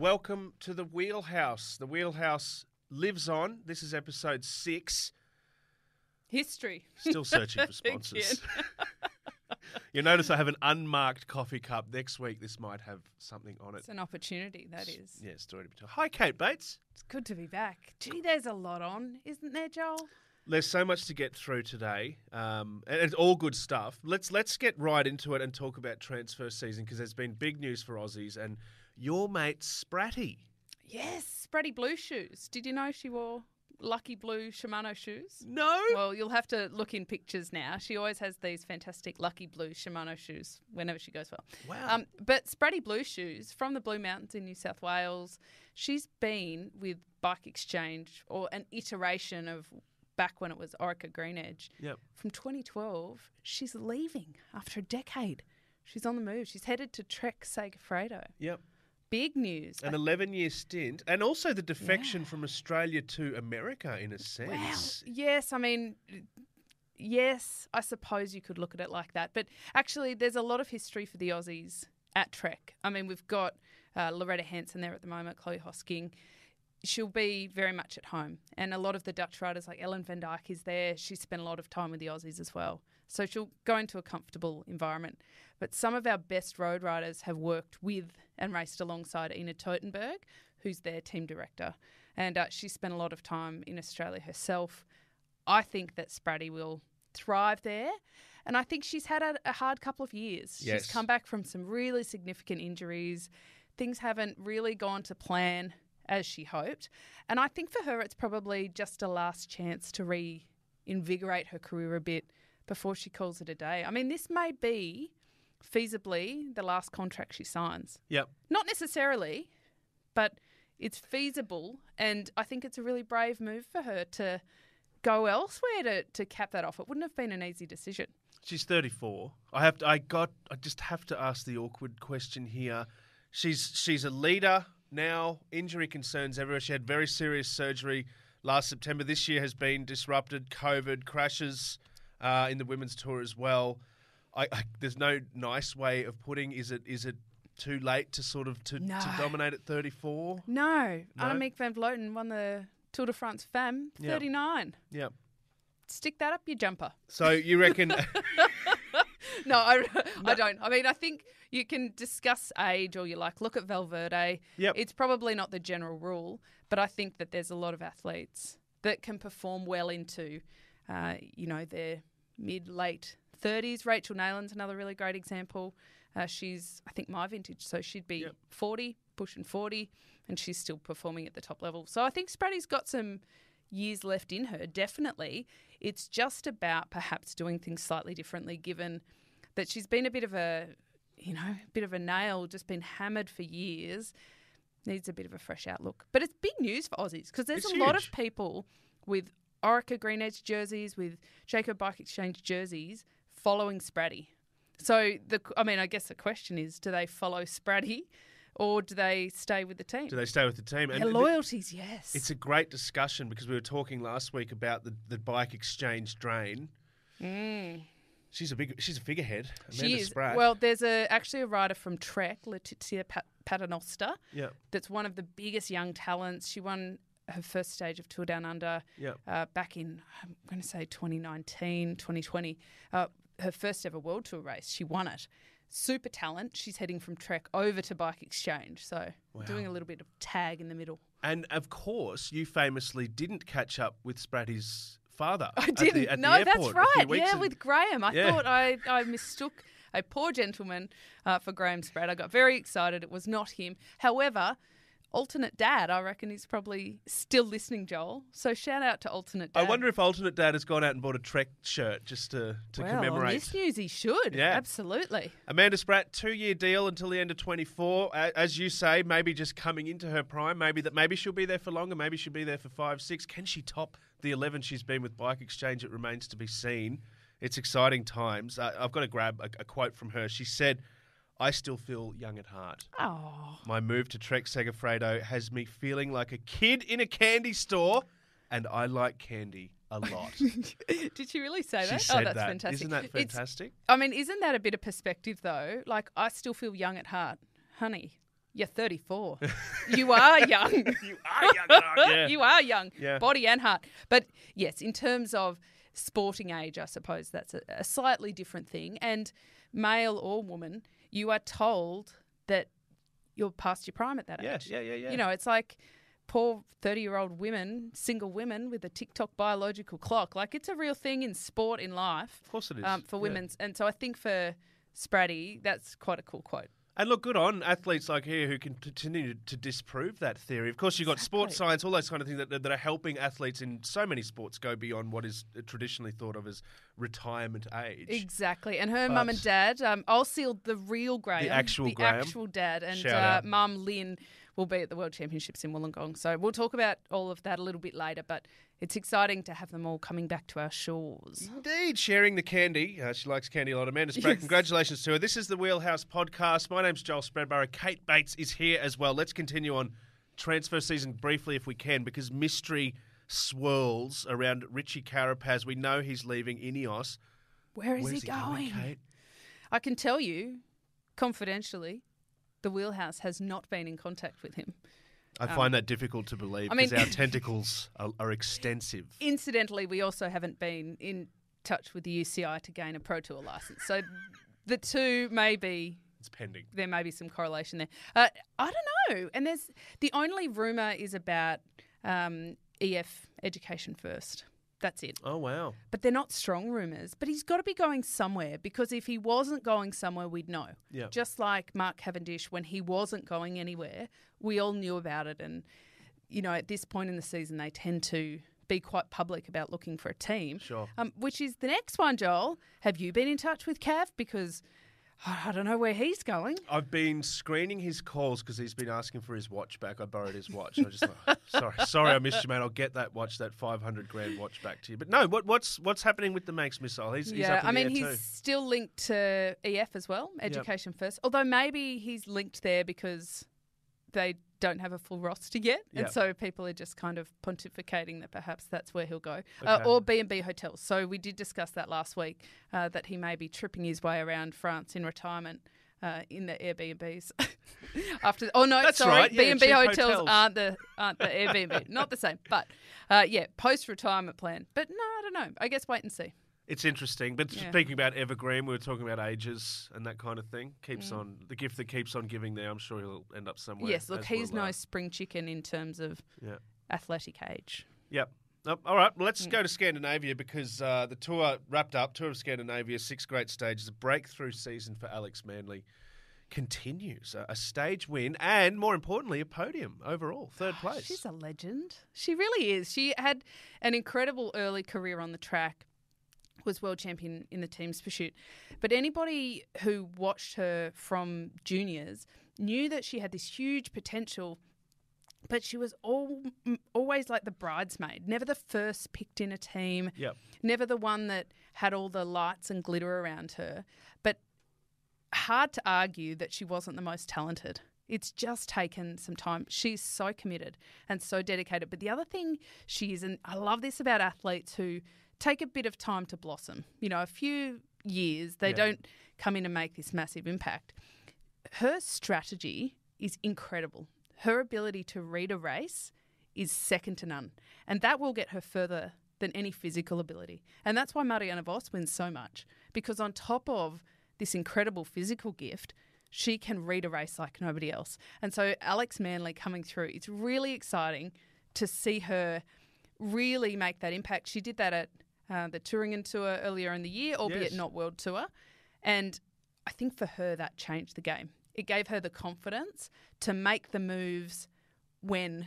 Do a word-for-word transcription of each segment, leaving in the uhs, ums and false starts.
Welcome to The Wheelhouse. The Wheelhouse lives on. This is episode six. History. Still searching for sponsors. You'll notice I have an unmarked coffee cup. Next week, this might have something on it. It's an opportunity, that is. Yeah, story to be told. Hi, Kate Bates. It's good to be back. Gee, there's a lot on, isn't there, Joel? There's so much to get through today, um, and it's all good stuff. Let's let's get right into it and talk about transfer season, because there's been big news for Aussies and your mate Spratty. Yes, Spratty Blue Shoes. Did you know she wore lucky blue Shimano shoes? No. Well, you'll have to look in pictures now. She always has these fantastic lucky blue Shimano shoes whenever she goes well. Wow. Um, but Spratty Blue Shoes from the Blue Mountains in New South Wales, she's been with Bike Exchange, or an iteration of back when it was Orica GreenEdge. Yep. From twenty twelve, she's leaving after a decade. She's on the move. She's headed to Trek Segafredo. Yep. Big news. An eleven-year stint, and also the defection yeah. from Australia to America, in a sense. Wow. Yes, I mean, yes, I suppose you could look at it like that. But actually, there's a lot of history for the Aussies at Trek. I mean, we've got uh, Loretta Hansen there at the moment, Chloe Hosking. She'll be very much at home. And a lot of the Dutch riders, like Ellen van Dijk, is there. She spent a lot of time with the Aussies as well. So she'll go into a comfortable environment. But some of our best road riders have worked with and raced alongside Ina Totenberg, who's their team director. And uh, she spent a lot of time in Australia herself. I think that Spratty will thrive there. And I think she's had a, a hard couple of years. Yes. She's come back from some really significant injuries. Things haven't really gone to plan as she hoped. And I think for her, it's probably just a last chance to reinvigorate her career a bit before she calls it a day. I mean, this may be feasibly the last contract she signs. Yep. Not necessarily, but it's feasible. And I think it's a really brave move for her to go elsewhere to, to cap that off. It wouldn't have been an easy decision. She's thirty-four. I have to, I got, I just have to ask the awkward question here. She's, she's a leader now, injury concerns everywhere. She had very serious surgery last September. This year has been disrupted. COVID, crashes uh, in the women's tour as well. I, I, there's no nice way of putting, is it is it too late to sort of to, no. to dominate at thirty-four? No. no. Annemiek van Vleuten won the Tour de France Femme, thirty-nine. Yeah. Yep. Stick that up your jumper. So you reckon... No, I, I don't. I mean, I think you can discuss age all you like. Look at Valverde. Yep. It's probably not the general rule, but I think that there's a lot of athletes that can perform well into, uh, you know, their mid-late thirties. Rachel Nalan's another really great example. Uh, she's, I think, my vintage, so she'd be yep. forty, pushing forty, and she's still performing at the top level. So I think Spratty's got some years left in her, definitely. It's just about perhaps doing things slightly differently, given that she's been a bit of a, you know, a bit of a nail, just been hammered for years. Needs a bit of a fresh outlook. But it's big news for Aussies, because there's it's a huge. lot of people with Orica GreenEdge jerseys, with Shaco Bike Exchange jerseys, following Spratty. So, the, I mean, I guess the question is, do they follow Spratty or do they stay with the team? Do they stay with the team? And their loyalties, yes. It's a great discussion, because we were talking last week about the, the Bike Exchange drain. Mm. She's a big. She's a figurehead. Amanda she is. Spratt. Well, there's a actually a rider from Trek, Letizia Pat- Paternoster. Yeah. That's one of the biggest young talents. She won her first stage of Tour Down Under. Yep. Uh, back in I'm going to say twenty nineteen, twenty twenty. Uh, her first ever World Tour race. She won it. Super talent. She's heading from Trek over to Bike Exchange. So wow. doing a little bit of tag in the middle. And of course, you famously didn't catch up with Spratty's father. I didn't. At the, at no, that's right. Yeah, and, with Graham. I yeah. thought I, I mistook a poor gentleman uh, for Graham Spratt. I got very excited. It was not him. However, alternate dad, I reckon, is probably still listening, Joel. So shout out to alternate dad. I wonder if alternate dad has gone out and bought a Trek shirt just to, to well, commemorate. Well, this news he should. Yeah. Absolutely. Amanda Spratt, two-year deal until the end of twenty-four. As you say, maybe just coming into her prime. Maybe that. Maybe she'll be there for longer. Maybe she'll be there for five, six. Can she top the eleven she's been with Bike Exchange? It remains to be seen. It's exciting times. Uh, I've got to grab a, a quote from her. She said, "I still feel young at heart. Oh. My move to Trek Segafredo has me feeling like a kid in a candy store, and I like candy a lot." Did she really say she that? Said oh, that's that. fantastic. Isn't that fantastic? It's, I mean, isn't that a bit of perspective, though? Like, I still feel young at heart. Honey, You're thirty-four. You are young. You are young. Yeah. You are young, yeah. Body and heart. But yes, in terms of sporting age, I suppose that's a, a slightly different thing. And male or woman, you are told that you're past your prime at that yeah, age. Yeah, yeah, yeah. You know, it's like poor thirty-year-old women, single women with a tick-tock biological clock. Like, it's a real thing in sport, in life. Of course it is. Um, for women's. Yeah. And so I think for Spratty, that's quite a cool quote. And look, good on athletes like here who can continue to disprove that theory. Of course, you've got exactly. sports science, all those kind of things that, that are helping athletes in so many sports go beyond what is traditionally thought of as retirement age. Exactly. And her but mum and dad, um, I'll seal the real Graham. The actual the Graham. The actual dad. And uh, mum, Lynn, will be at the World Championships in Wollongong. So we'll talk about all of that a little bit later, but it's exciting to have them all coming back to our shores. Indeed, sharing the candy. Uh, she likes candy a lot. Amanda Spratt, yes. Congratulations to her. This is the Wheelhouse Podcast. My name's Joel Spreadborough. Kate Bates is here as well. Let's continue on transfer season briefly if we can, because mystery swirls around Richie Carapaz. We know he's leaving Ineos. Where is Where's he going? He going, Kate? I can tell you, confidentially, the Wheelhouse has not been in contact with him. I find um, that difficult to believe because I mean, our tentacles are, are extensive. Incidentally, we also haven't been in touch with the U C I to gain a Pro Tour license. So the two may be... It's pending. There may be some correlation there. Uh, I don't know. And there's the only rumour is about um, E F, Education First. That's it. Oh, wow. But they're not strong rumours. But he's got to be going somewhere, because if he wasn't going somewhere, we'd know. Yeah. Just like Mark Cavendish, when he wasn't going anywhere, we all knew about it. And, you know, at this point in the season, they tend to be quite public about looking for a team. Sure. Um, which is the next one, Joel. Have you been in touch with Cav? Because oh, I don't know where he's going. I've been screening his calls because he's been asking for his watch back. I borrowed his watch. I just like, sorry, sorry, I missed you, man. I'll get that watch, that five hundred grand watch, back to you. But no, what, what's what's happening with the Manx missile? He's, yeah, he's up in I mean, the air he's too. Still linked to E F as well, Education yep. First. Although maybe he's linked there because they don't have a full roster yet, yep. and so people are just kind of pontificating that perhaps that's where he'll go, okay. uh, or B and B hotels. So we did discuss that last week, uh, that he may be tripping his way around France in retirement uh, in the Airbnbs. After the, oh no, that's sorry, right. yeah, B and B hotels, hotels aren't the aren't the Airbnb, not the same. But uh, yeah, post retirement plan. But no, I don't know. I guess wait and see. It's interesting, but yeah. Speaking about Evergreen, we were talking about ages and that kind of thing. Keeps mm. on the gift that keeps on giving. There, I'm sure he'll end up somewhere. Yes, look, he's no spring chicken in terms of yeah. athletic age. Yep. Oh, all right, well, let's mm. go to Scandinavia, because uh, the tour wrapped up. Tour of Scandinavia, six great stages. A breakthrough season for Alex Manley continues. A, a stage win, and more importantly, a podium overall, third place. Oh, she's a legend. She really is. She had an incredible early career on the track. Was world champion in the team's pursuit. But anybody who watched her from juniors knew that she had this huge potential, but she was all, always like the bridesmaid, never the first picked in a team, yep. never the one that had all the lights and glitter around her. But hard to argue that she wasn't the most talented. It's just taken some time. She's so committed and so dedicated. But the other thing she is, and I love this about athletes who – take a bit of time to blossom. You know, a few years, they yeah. don't come in and make this massive impact. Her strategy is incredible. Her ability to read a race is second to none. And that will get her further than any physical ability. And that's why Marianne Vos wins so much, because on top of this incredible physical gift, she can read a race like nobody else. And so Alex Manley coming through, it's really exciting to see her really make that impact. She did that at Uh, the Turingen Tour earlier in the year, albeit yes. not World Tour. And I think for her that changed the game. It gave her the confidence to make the moves when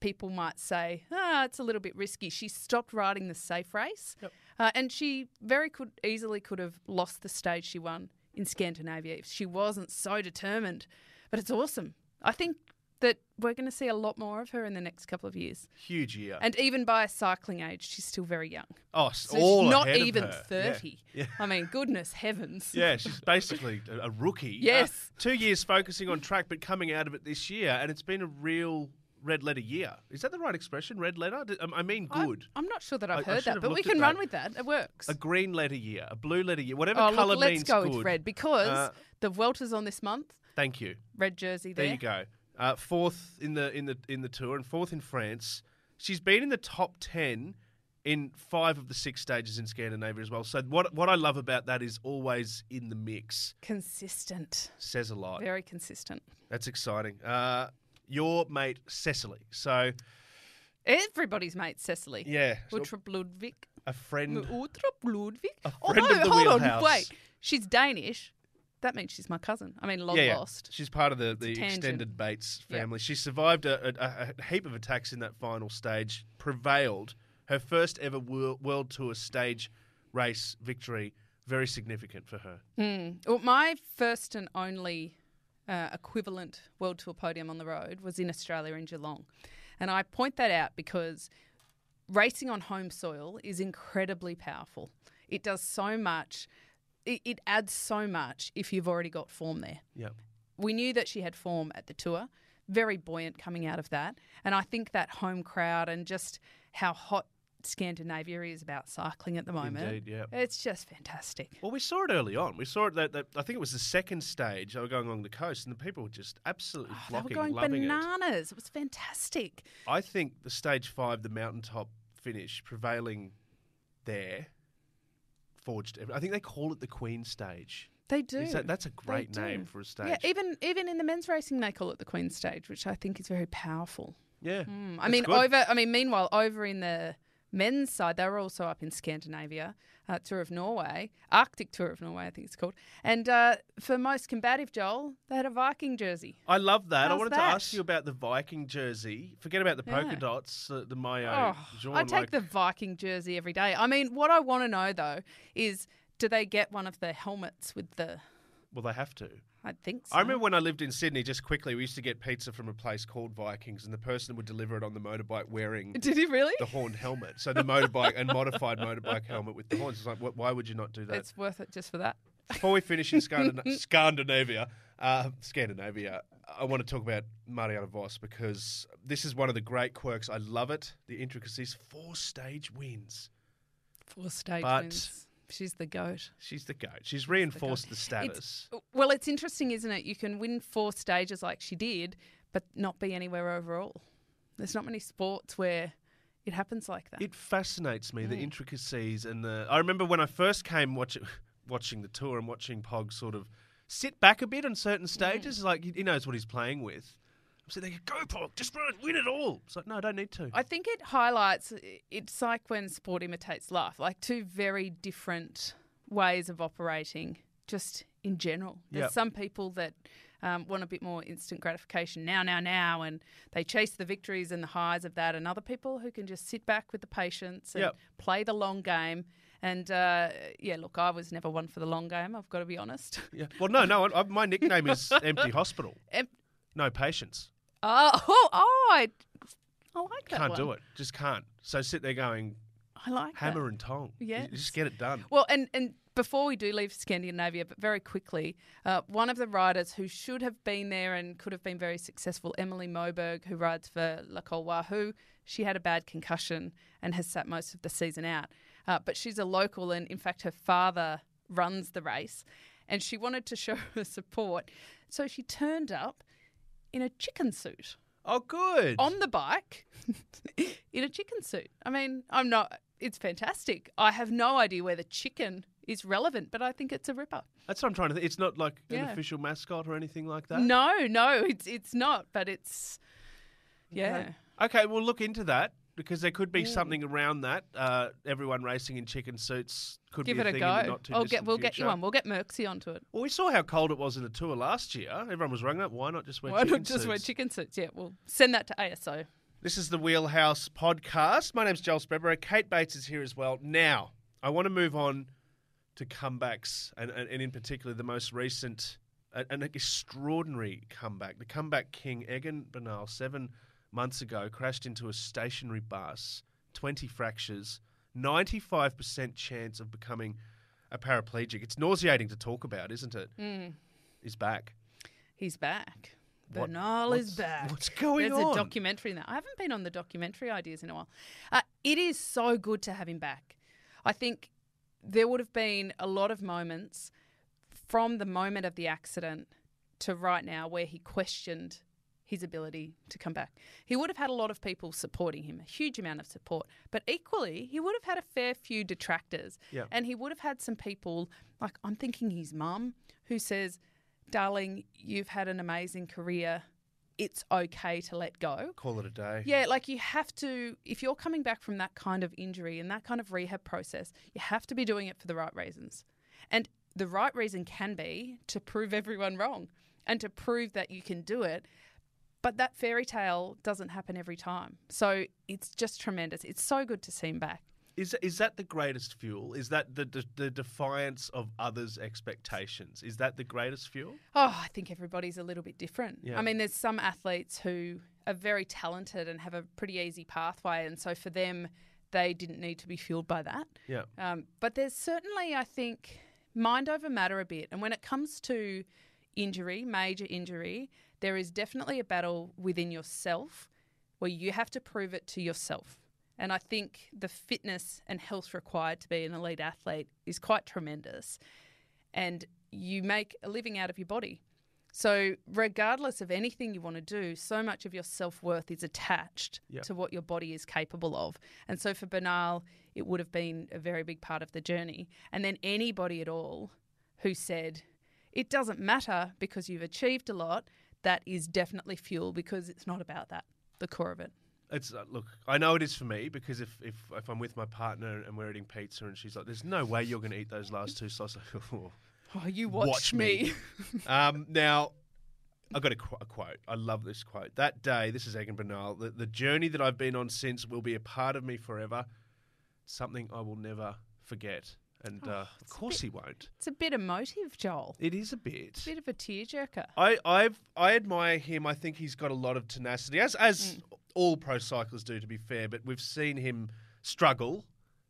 people might say, ah, it's a little bit risky. She stopped riding the safe race. Yep. Uh, and she very could easily could have lost the stage she won in Scandinavia if she wasn't so determined. But it's awesome. I think that we're going to see a lot more of her in the next couple of years. Huge year. And even by cycling age, she's still very young. Oh, so all she's not ahead even of her. thirty. Yeah. Yeah. I mean, goodness heavens. Yeah, she's basically a rookie. Yes. Uh, two years focusing on track, but coming out of it this year, and it's been a real red letter year. Is that the right expression? Red letter? I mean, good. I'm, I'm not sure that I've heard that, but we can run with that. It works. A green letter year, a blue letter year, whatever colour means good. Let's go with red, because uh, the welter's on this month. Thank you. Red jersey there. There you go. Uh, fourth in the in the in the tour and fourth in France. She's been in the top ten in five of the six stages in Scandinavia as well. So what what I love about that is always in the mix. Consistent. Says a lot. Very consistent. That's exciting. Uh, your mate Cecily. So everybody's mate Cecily. Yeah. Uttrup Ludwig. A friend. Uttrup Ludwig. A friend Although, of the hold wheelhouse. on, wait. She's Danish. That means she's my cousin. I mean, long yeah, lost. Yeah. She's part of the, the extended Bates family. Yep. She survived a, a, a heap of attacks in that final stage, prevailed. Her first ever World, world Tour stage race victory, very significant for her. Mm. Well, my first and only uh, equivalent World Tour podium on the road was in Australia in Geelong. And I point that out because racing on home soil is incredibly powerful. It does so much. It adds so much if you've already got form there. Yep. We knew that she had form at the tour, very buoyant coming out of that. And I think that home crowd and just how hot Scandinavia is about cycling at the moment. Indeed, yeah. It's just fantastic. Well, we saw it early on. We saw it that, that I think it was the second stage. They were going along the coast and the people were just absolutely oh, flocking, loving it. They were going bananas. It. it was fantastic. I think the stage five, the mountaintop finish, prevailing there, forged. I think they call it the Queen Stage. They do. That, that's a great name for a stage. Yeah, even even in the men's racing, they call it the Queen Stage, which I think is very powerful. Yeah, mm. I mean, good. over. I mean, meanwhile, over in the men's side, they were also up in Scandinavia, uh, Tour of Norway, Arctic Tour of Norway, I think it's called. And uh, for most combative, Joel, they had a Viking jersey. I love that. How's I wanted that? to ask you about the Viking jersey. Forget about the polka yeah. dots, uh, the Mayo. Oh, I take like... the Viking jersey every day. I mean, what I want to know, though, is do they get one of the helmets with the... Well, they have to. I think so. I remember when I lived in Sydney, just quickly, we used to get pizza from a place called Vikings, and the person would deliver it on the motorbike wearing Did he really? the horned helmet. So the motorbike and modified motorbike helmet with the horns. It's like, wh- why would you not do that? It's worth it just for that. Before we finish in Scandina- Scandinavia, uh, Scandinavia, I want to talk about Marianne Vos because this is one of the great quirks. I love it. The intricacies. Four stage wins. Four stage but wins. She's the GOAT. She's the GOAT. She's reinforced the, the status. It's, well, it's interesting, isn't it? You can win four stages like she did, but not be anywhere overall. There's not many sports where it happens like that. It fascinates me, mm. the intricacies and the... I remember when I first came watch, watching the tour and watching Pog sort of sit back a bit on certain stages. Mm. Like, he knows what he's playing with. So they go, go Pog, just run, win it all. It's like, no, I don't need to. I think it highlights, it's like when sport imitates life, like two very different ways of operating just in general. There's yep. some people that um, want a bit more instant gratification now, now, now, and they chase the victories and the highs of that, and other people who can just sit back with the patience and yep. play the long game. And, uh, yeah, look, I was never one for the long game, I've got to be honest. Yeah. Well, no, no, I, I, my nickname is Empty Hospital. Em- no patience. Oh, oh, oh, I, I like that. Can't one. do it. Just can't. So sit there going, I like hammer that. and tong. Yeah, just get it done. Well, and, and before we do leave Scandinavia, but very quickly, uh, one of the riders who should have been there and could have been very successful, Emily Moberg, who rides for La Col Wahoo, she had a bad concussion and has sat most of the season out. Uh, but she's a local, and in fact, her father runs the race, and she wanted to show her support, so she turned up in a chicken suit. Oh, good. On the bike in a chicken suit. I mean, I'm not, it's fantastic. I have no idea where the chicken is relevant, but I think it's a ripper. That's what I'm trying to think. It's not like yeah. an official mascot or anything like that. No, no, it's it's not, but it's, yeah. Okay, okay, we'll look into that because there could be yeah. something around that. Uh, everyone racing in chicken suits could Give be a thing in the not too I'll distant get, We'll future. get you one. We'll get Merxy onto it. Well, we saw how cold it was in the tour last year. Everyone was running up. Why not just wear Why chicken suits? Why not just suits? wear chicken suits? Yeah, we'll send that to A S O. This is the Wheelhouse Podcast. My name's Joel Spreadborough. Kate Bates is here as well. Now, I want to move on to comebacks and, and, and in particular the most recent, uh, an extraordinary comeback. The comeback king, Egan Bernal, seven months ago, crashed into a stationary bus, twenty fractures, ninety-five percent chance of becoming a paraplegic. It's nauseating to talk about, isn't it? Mm. He's back. He's back. What, Bernal is back. What's going There's on? There's a documentary in that. I haven't been on the documentary ideas in a while. Uh, it is so good to have him back. I think there would have been a lot of moments from the moment of the accident to right now where he questioned his ability to come back. He would have had a lot of people supporting him, a huge amount of support, but equally he would have had a fair few detractors. Yeah. And he would have had some people, like I'm thinking his mum, who says, darling, you've had an amazing career. It's okay to let go. Call it a day. Yeah, like you have to, if you're coming back from that kind of injury and that kind of rehab process, you have to be doing it for the right reasons. And the right reason can be to prove everyone wrong and to prove that you can do it. But that fairy tale doesn't happen every time. So it's just tremendous. It's so good to see him back. Is is that the greatest fuel? Is that the, the the defiance of others' expectations? Is that the greatest fuel? Oh, I think everybody's a little bit different. Yeah. I mean, there's some athletes who are very talented and have a pretty easy pathway. And so for them, they didn't need to be fueled by that. Yeah. Um, but there's certainly, I think, mind over matter a bit. And when it comes to injury, major injury, there is definitely a battle within yourself where you have to prove it to yourself. And I think the fitness and health required to be an elite athlete is quite tremendous. And you make a living out of your body. So regardless of anything you want to do, so much of your self-worth is attached yep. to what your body is capable of. And so for Bernal, it would have been a very big part of the journey. And then anybody at all who said, it doesn't matter because you've achieved a lot, that is definitely fuel because it's not about that, the core of it. It's uh, look, I know it is for me because if, if, if I'm with my partner and we're eating pizza and she's like, there's no way you're going to eat those last two sauces. oh, you watch, watch me. me. um, now, I've got a, qu- a quote. I love this quote. That day, this is Egan Bernal, the, the journey that I've been on since will be a part of me forever, something I will never forget. And oh, uh, of course bit, he won't. It's a bit emotive, Joel. It is a bit. It's a bit of a tearjerker. I I've, I admire him. I think he's got a lot of tenacity, as as mm. all pro cyclists do, to be fair. But we've seen him struggle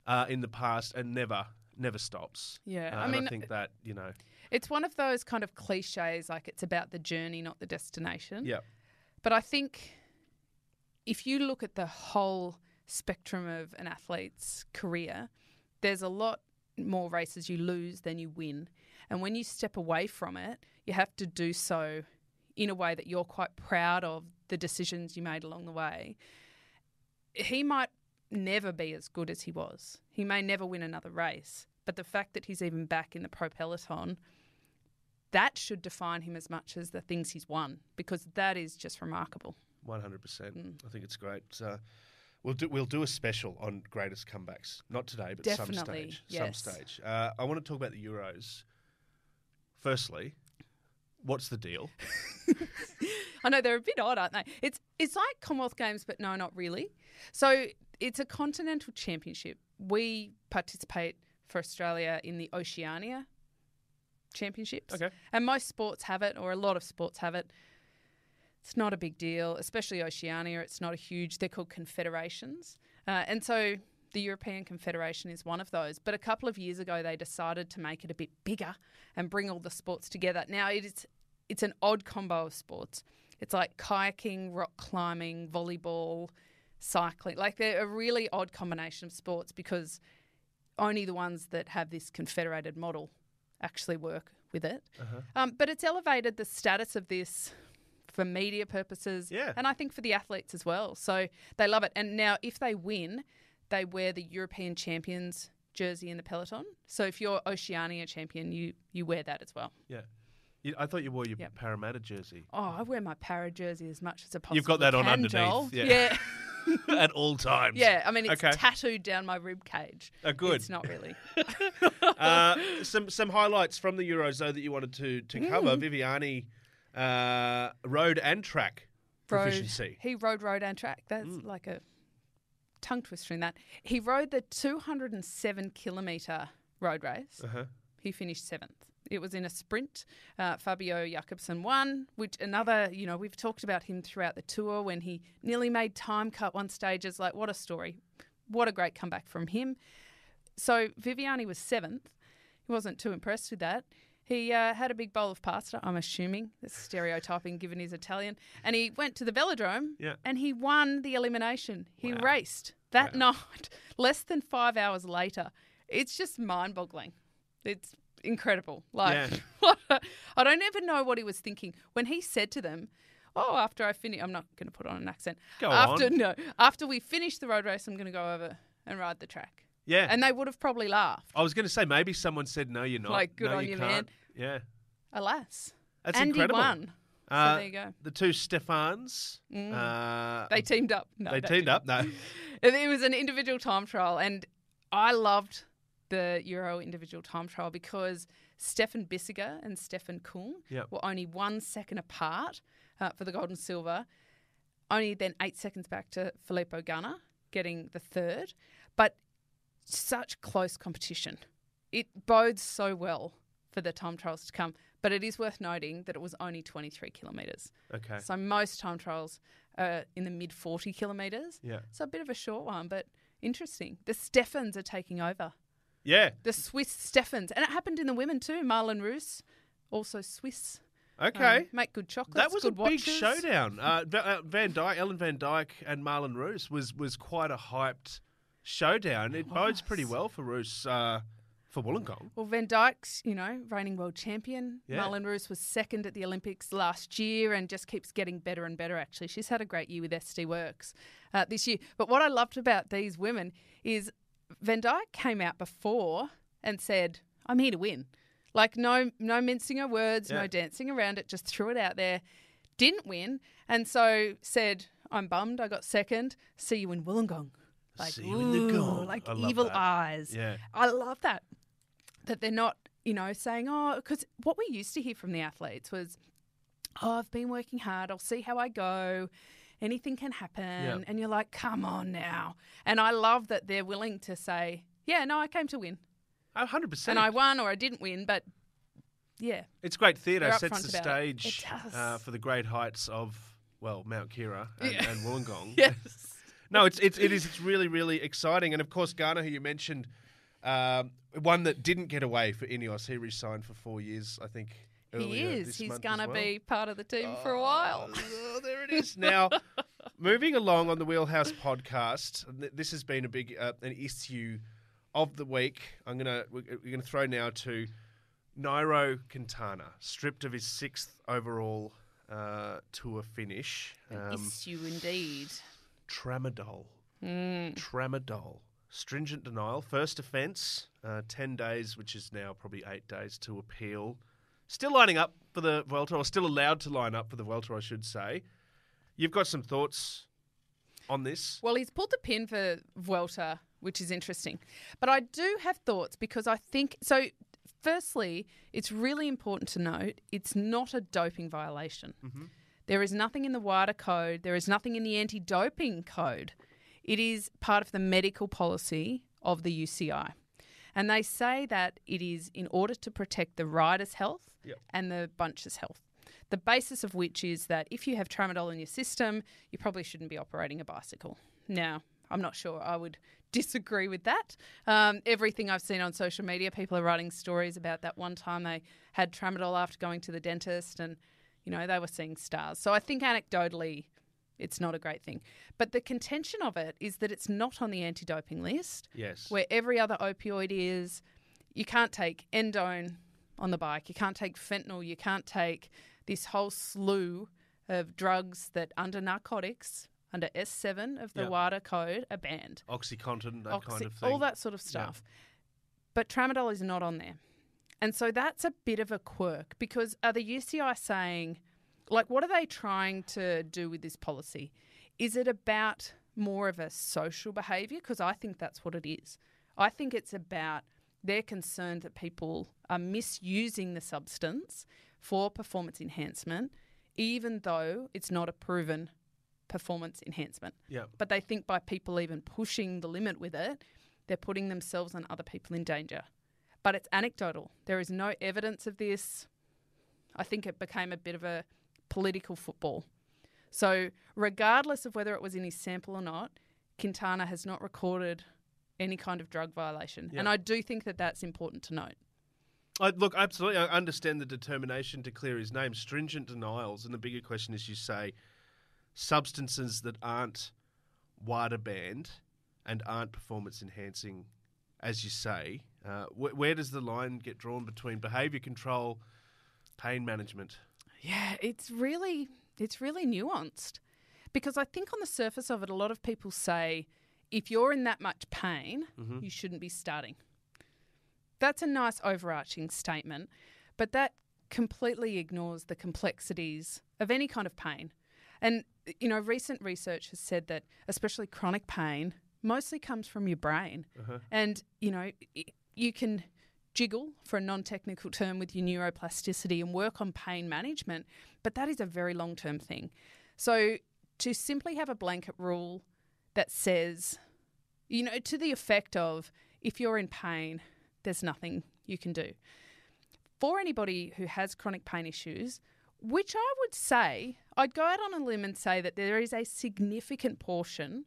uh, in the past and never never stops. Yeah, uh, I mean, I think that you know, it's one of those kind of cliches, like it's about the journey, not the destination. Yeah. But I think if you look at the whole spectrum of an athlete's career, there's a lot more races you lose than you win. And when you step away from it, you have to do so in a way that you're quite proud of the decisions you made along the way. He might never be as good as he was. He may never win another race. But the fact that he's even back in the pro peloton, that should define him as much as the things he's won, because that is just remarkable. one hundred percent. Mm. I think it's great. So We'll do we'll do a special on greatest comebacks. Not today, but Definitely, some stage. Yes. Some stage. Uh, I want to talk about the Euros. Firstly, what's the deal? I know they're a bit odd, aren't they? It's it's like Commonwealth Games, but no, not really. So it's a continental championship. We participate for Australia in the Oceania Championships. Okay. And most sports have it, or a lot of sports have it. It's not a big deal, especially Oceania. It's not a huge – they're called confederations. Uh, and so the European Confederation is one of those. But a couple of years ago, they decided to make it a bit bigger and bring all the sports together. Now, it's, it's an odd combo of sports. It's like kayaking, rock climbing, volleyball, cycling. Like they're a really odd combination of sports because only the ones that have this confederated model actually work with it. Uh-huh. Um, but it's elevated the status of this – for media purposes, yeah. and I think for the athletes as well. So they love it. And now if they win, they wear the European champions jersey in the peloton. So if you're Oceania champion, you, you wear that as well. Yeah. I thought you wore your yep. Parramatta jersey. Oh, I wear my Parra jersey as much as I possibly You've got that can, on underneath. Joel. Yeah. yeah. At all times. Yeah. I mean, it's okay. tattooed down my rib cage. Oh, good. It's not really. uh, some some highlights from the Euros, though, that you wanted to, to cover. Mm. Viviani... Uh, road and track proficiency. Road, he rode road and track. That's mm. like a tongue twister in that. He rode the two hundred seven kilometre road race. Uh-huh. He finished seventh. It was in a sprint. Uh, Fabio Jakobsen won, which another, you know, we've talked about him throughout the tour when he nearly made time cut one stage. It's like, what a story. What a great comeback from him. So Viviani was seventh. He wasn't too impressed with that. He uh, had a big bowl of pasta, I'm assuming. That's stereotyping given he's Italian. And he went to the velodrome yeah. and he won the elimination. He wow. raced that wow. night, less than five hours later. It's just mind-boggling. It's incredible. Like, yeah. I don't even know what he was thinking when he said to them, oh, after I finish, I'm not going to put on an accent. Go after, on. No, after we finish the road race, I'm going to go over and ride the track. Yeah. And they would have probably laughed. I was going to say, maybe someone said, no, you're not. Like, good no, on you, you man. Yeah. Alas. That's Andy incredible. Won. Uh, so there you go. The two Stefans. Mm. Uh, they teamed up. No, they teamed up, no. It was an individual time trial, and I loved the Euro individual time trial because Stefan Bissiger and Stefan Kuhn yep. were only one second apart uh, for the gold and silver, only then eight seconds back to Filippo Ganna getting the third. But such close competition. It bodes so well for the time trials to come. But it is worth noting that it was only twenty-three kilometres. Okay. So most time trials are in the mid forty kilometres. Yeah. So a bit of a short one, but interesting. The Steffens are taking over. Yeah. The Swiss Steffens. And it happened in the women too. Marlon Roos, also Swiss. Okay. Um, make good chocolates. That was good a watches. Big showdown. Uh, Van Dyke, Ellen Van Dyke and Marlon Roos was, was quite a hyped showdown. It, it bodes pretty well for Roos. Uh, For Wollongong. Well, Van Dyke's, you know, reigning world champion. Yeah. Marlon Roos was second at the Olympics last year and just keeps getting better and better, actually. She's had a great year with S D Works uh, this year. But what I loved about these women is Van Dyke came out before and said, I'm here to win. Like, no no mincing her words, yeah. no dancing around it, just threw it out there. Didn't win. And so said, I'm bummed, I got second. See you in Wollongong. Like, see you ooh, in the gong. Like evil that. Eyes. Yeah. I love that. That they're not, you know, saying, oh, because what we used to hear from the athletes was, oh, I've been working hard. I'll see how I go. Anything can happen. Yeah. And you're like, come on now. And I love that they're willing to say, yeah, no, I came to win. one hundred percent. And I won or I didn't win, but yeah. It's great theatre. Sets the stage it. It uh, for the great heights of, well, Mount Kira and, yeah. and Wollongong. Yes. No, it's, it's, it is it's really, really exciting. And, of course, Garner, who you mentioned, Um, one that didn't get away for Ineos. He re-signed for four years, I think. He is. This He's going to well. be part of the team oh, for a while. Oh, there it is. Now, moving along on the Wheelhouse podcast, this has been a big uh, an issue of the week. I'm gonna we're going to throw now to Nairo Quintana, stripped of his sixth overall uh, tour finish. An um, issue indeed. Tramadol. Mm. Tramadol. Stringent denial, first offence, uh, ten days, which is now probably eight days to appeal. Still lining up for the Vuelta, or still allowed to line up for the Vuelta, I should say. You've got some thoughts on this? Well, he's pulled the pin for Vuelta, which is interesting. But I do have thoughts because I think... So, firstly, it's really important to note it's not a doping violation. Mm-hmm. There is nothing in the WADA code. There is nothing in the anti-doping code. It is part of the medical policy of the U C I. And they say that it is in order to protect the rider's health yep. and the bunch's health, the basis of which is that if you have tramadol in your system, you probably shouldn't be operating a bicycle. Now, I'm not sure I would disagree with that. Um, everything I've seen on social media, people are writing stories about that one time they had tramadol after going to the dentist and, you know, they were seeing stars. So I think anecdotally... it's not a great thing. But the contention of it is that it's not on the anti-doping list. Yes. Where every other opioid is. You can't take endone on the bike. You can't take fentanyl. You can't take this whole slew of drugs that under narcotics, under S seven of the yep. WADA code, are banned. OxyContin, that Oxy, kind of thing. All that sort of stuff. Yep. But tramadol is not on there. And so that's a bit of a quirk because are the U C I saying... Like, what are they trying to do with this policy? Is it about more of a social behaviour? Because I think that's what it is. I think it's about their concern that people are misusing the substance for performance enhancement, even though it's not a proven performance enhancement. Yeah. But they think by people even pushing the limit with it, they're putting themselves and other people in danger. But it's anecdotal. There is no evidence of this. I think it became a bit of a... political football. So regardless of whether it was in his sample or not, Quintana has not recorded any kind of drug violation. Yeah. And I do think that that's important to note. I, look, absolutely. I understand the determination to clear his name. Stringent denials. And the bigger question is, you say, substances that aren't WADA banned and aren't performance enhancing, as you say, Uh, wh- where does the line get drawn between behaviour control, pain management? Yeah, it's really it's really nuanced, because I think on the surface of it, a lot of people say, if you're in that much pain, mm-hmm. you shouldn't be starting. That's a nice overarching statement, but that completely ignores the complexities of any kind of pain. And, you know, recent research has said that especially chronic pain mostly comes from your brain. Uh-huh. And, you know, you can jiggle, for a non-technical term, with your neuroplasticity and work on pain management, but that is a very long-term thing. So to simply have a blanket rule that says, you know, to the effect of, if you're in pain, there's nothing you can do. For anybody who has chronic pain issues, which I would say, I'd go out on a limb and say that there is a significant portion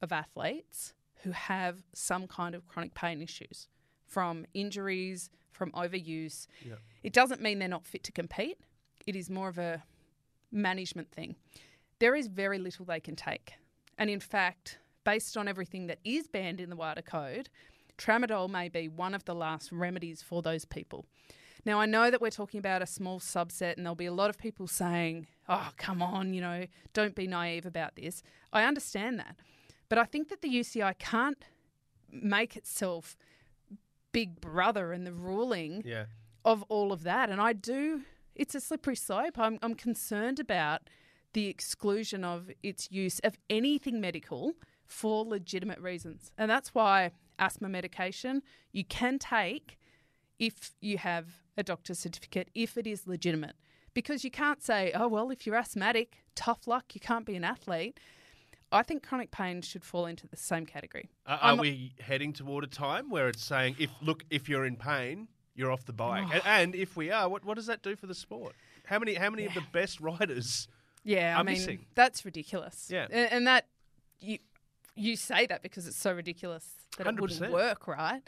of athletes who have some kind of chronic pain issues from injuries, from overuse. Yep. It doesn't mean they're not fit to compete. It is more of a management thing. There is very little they can take. And in fact, based on everything that is banned in the WADA code, Tramadol may be one of the last remedies for those people. Now, I know that we're talking about a small subset and there'll be a lot of people saying, oh, come on, you know, don't be naive about this. I understand that. But I think that the U C I can't make itself big brother in the ruling yeah. of all of that. And I do, it's a slippery slope. I'm, I'm concerned about the exclusion of its use of anything medical for legitimate reasons. And that's why asthma medication you can take if you have a doctor's certificate, if it is legitimate. Because you can't say, oh, well, if you're asthmatic, tough luck, you can't be an athlete. I think chronic pain should fall into the same category. Uh, are not... we heading toward a time where it's saying, if look, if you're in pain, you're off the bike? Oh. And, and if we are, what, what does that do for the sport? How many how many yeah. of the best riders yeah, are I mean, missing? That's ridiculous. Yeah. And, and that you, you say that because it's so ridiculous that one hundred percent it wouldn't work, right?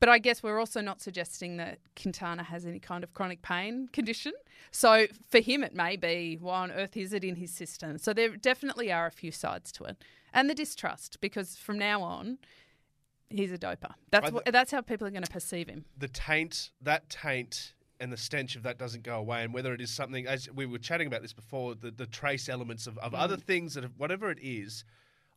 But I guess we're also not suggesting that Quintana has any kind of chronic pain condition. So for him, it may be, why on earth is it in his system? So there definitely are a few sides to it. And the distrust, because from now on, he's a doper. That's what, that's how people are going to perceive him. The taint, that taint and the stench of that doesn't go away. And whether it is something, as we were chatting about this before, the, the trace elements of, of mm. other things, that have, whatever it is,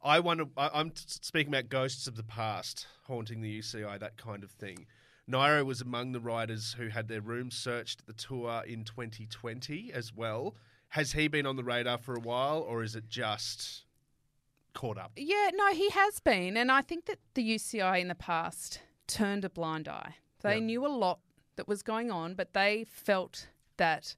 I wonder. I'm speaking about ghosts of the past haunting the U C I, that kind of thing. Nairo was among the riders who had their room searched at the tour in twenty twenty as well. Has he been on the radar for a while, or is it just caught up? Yeah, no, he has been. And I think that the U C I in the past turned a blind eye. They yep. knew a lot that was going on, but they felt that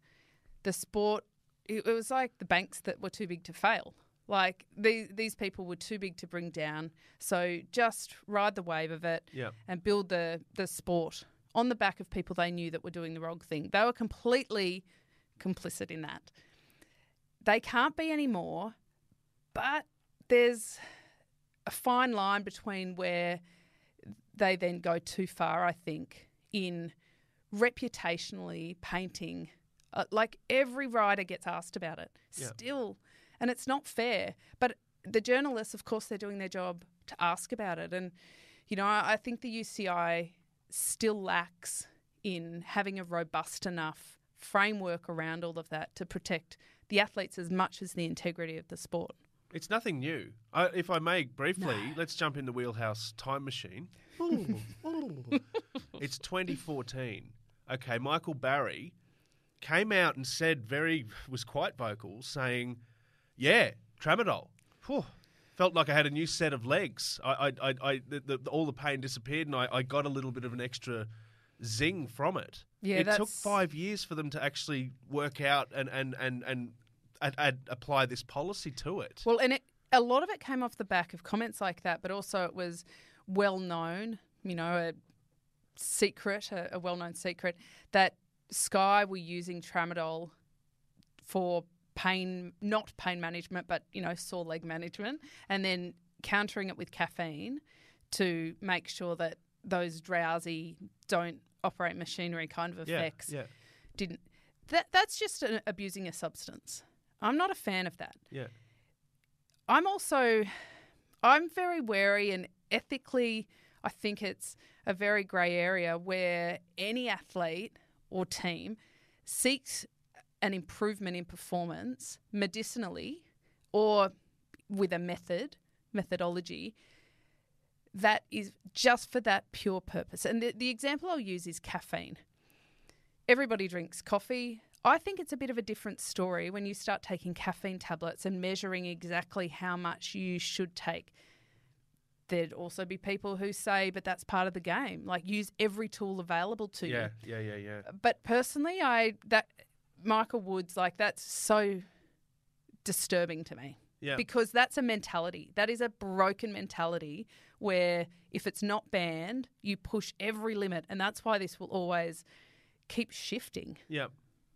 the sport, it was like the banks that were too big to fail. Like, these, these people were too big to bring down. So just ride the wave of it yep. and build the, the sport on the back of people they knew that were doing the wrong thing. They were completely complicit in that. They can't be anymore, but there's a fine line between where they then go too far, I think, in reputationally painting. Uh, like, every rider gets asked about it. Yep. Still... And it's not fair. But the journalists, of course, they're doing their job to ask about it. And, you know, I think the U C I still lacks in having a robust enough framework around all of that to protect the athletes as much as the integrity of the sport. It's nothing new. I, if I may, briefly, no. let's jump in the wheelhouse time machine. Ooh, ooh. It's twenty fourteen. Okay, Michael Barry came out and said very, was quite vocal, saying... Yeah, Tramadol. Whew. Felt like I had a new set of legs. I, I, I, I the, the, all the pain disappeared, and I, I got a little bit of an extra zing from it. Yeah, it that's... took five years for them to actually work out and and and and, and, and apply this policy to it. Well, and it, a lot of it came off the back of comments like that, but also it was well known, you know, a secret, a, a well known secret that Sky were using Tramadol for. Pain, not pain management, but, you know, sore leg management, and then countering it with caffeine to make sure that those drowsy, don't operate machinery kind of effects yeah, yeah. didn't. That that's just an, abusing a substance. I'm not a fan of that. Yeah. I'm also, I'm very wary, and ethically, I think it's a very grey area where any athlete or team seeks an improvement in performance medicinally or with a method, methodology, that is just for that pure purpose. And the, the example I'll use is caffeine. Everybody drinks coffee. I think it's a bit of a different story when you start taking caffeine tablets and measuring exactly how much you should take. There'd also be people who say, but that's part of the game. Like, use every tool available to you. Yeah, yeah, yeah, yeah. But personally, I that Michael Woods, like, that's so disturbing to me. Yeah. Because that's a mentality. That is a broken mentality where if it's not banned, you push every limit. And that's why this will always keep shifting. Yeah.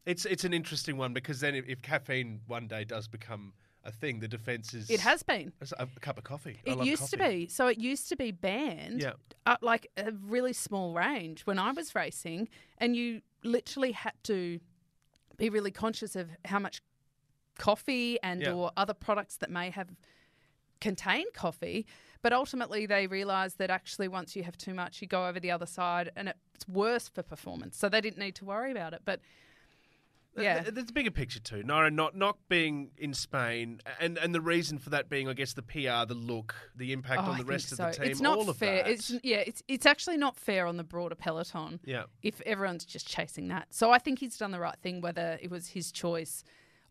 It's it's an interesting one, because then if, if caffeine one day does become a thing, the defence is... It has been. A cup of coffee. It used coffee. to be. So it used to be banned yeah. at like a really small range when I was racing, and you literally had to be really conscious of how much coffee and yeah. or other products that may have contained coffee. But ultimately they realised that actually once you have too much, you go over the other side and it's worse for performance. So they didn't need to worry about it. But... Yeah, there's a bigger picture too. Nairo not not being in Spain, and, and the reason for that being, I guess, the P R, the look, the impact oh, on the I rest so. of the team. It's not all fair. Of that. It's, yeah, it's it's actually not fair on the broader peloton. Yeah. If everyone's just chasing that, so I think he's done the right thing, whether it was his choice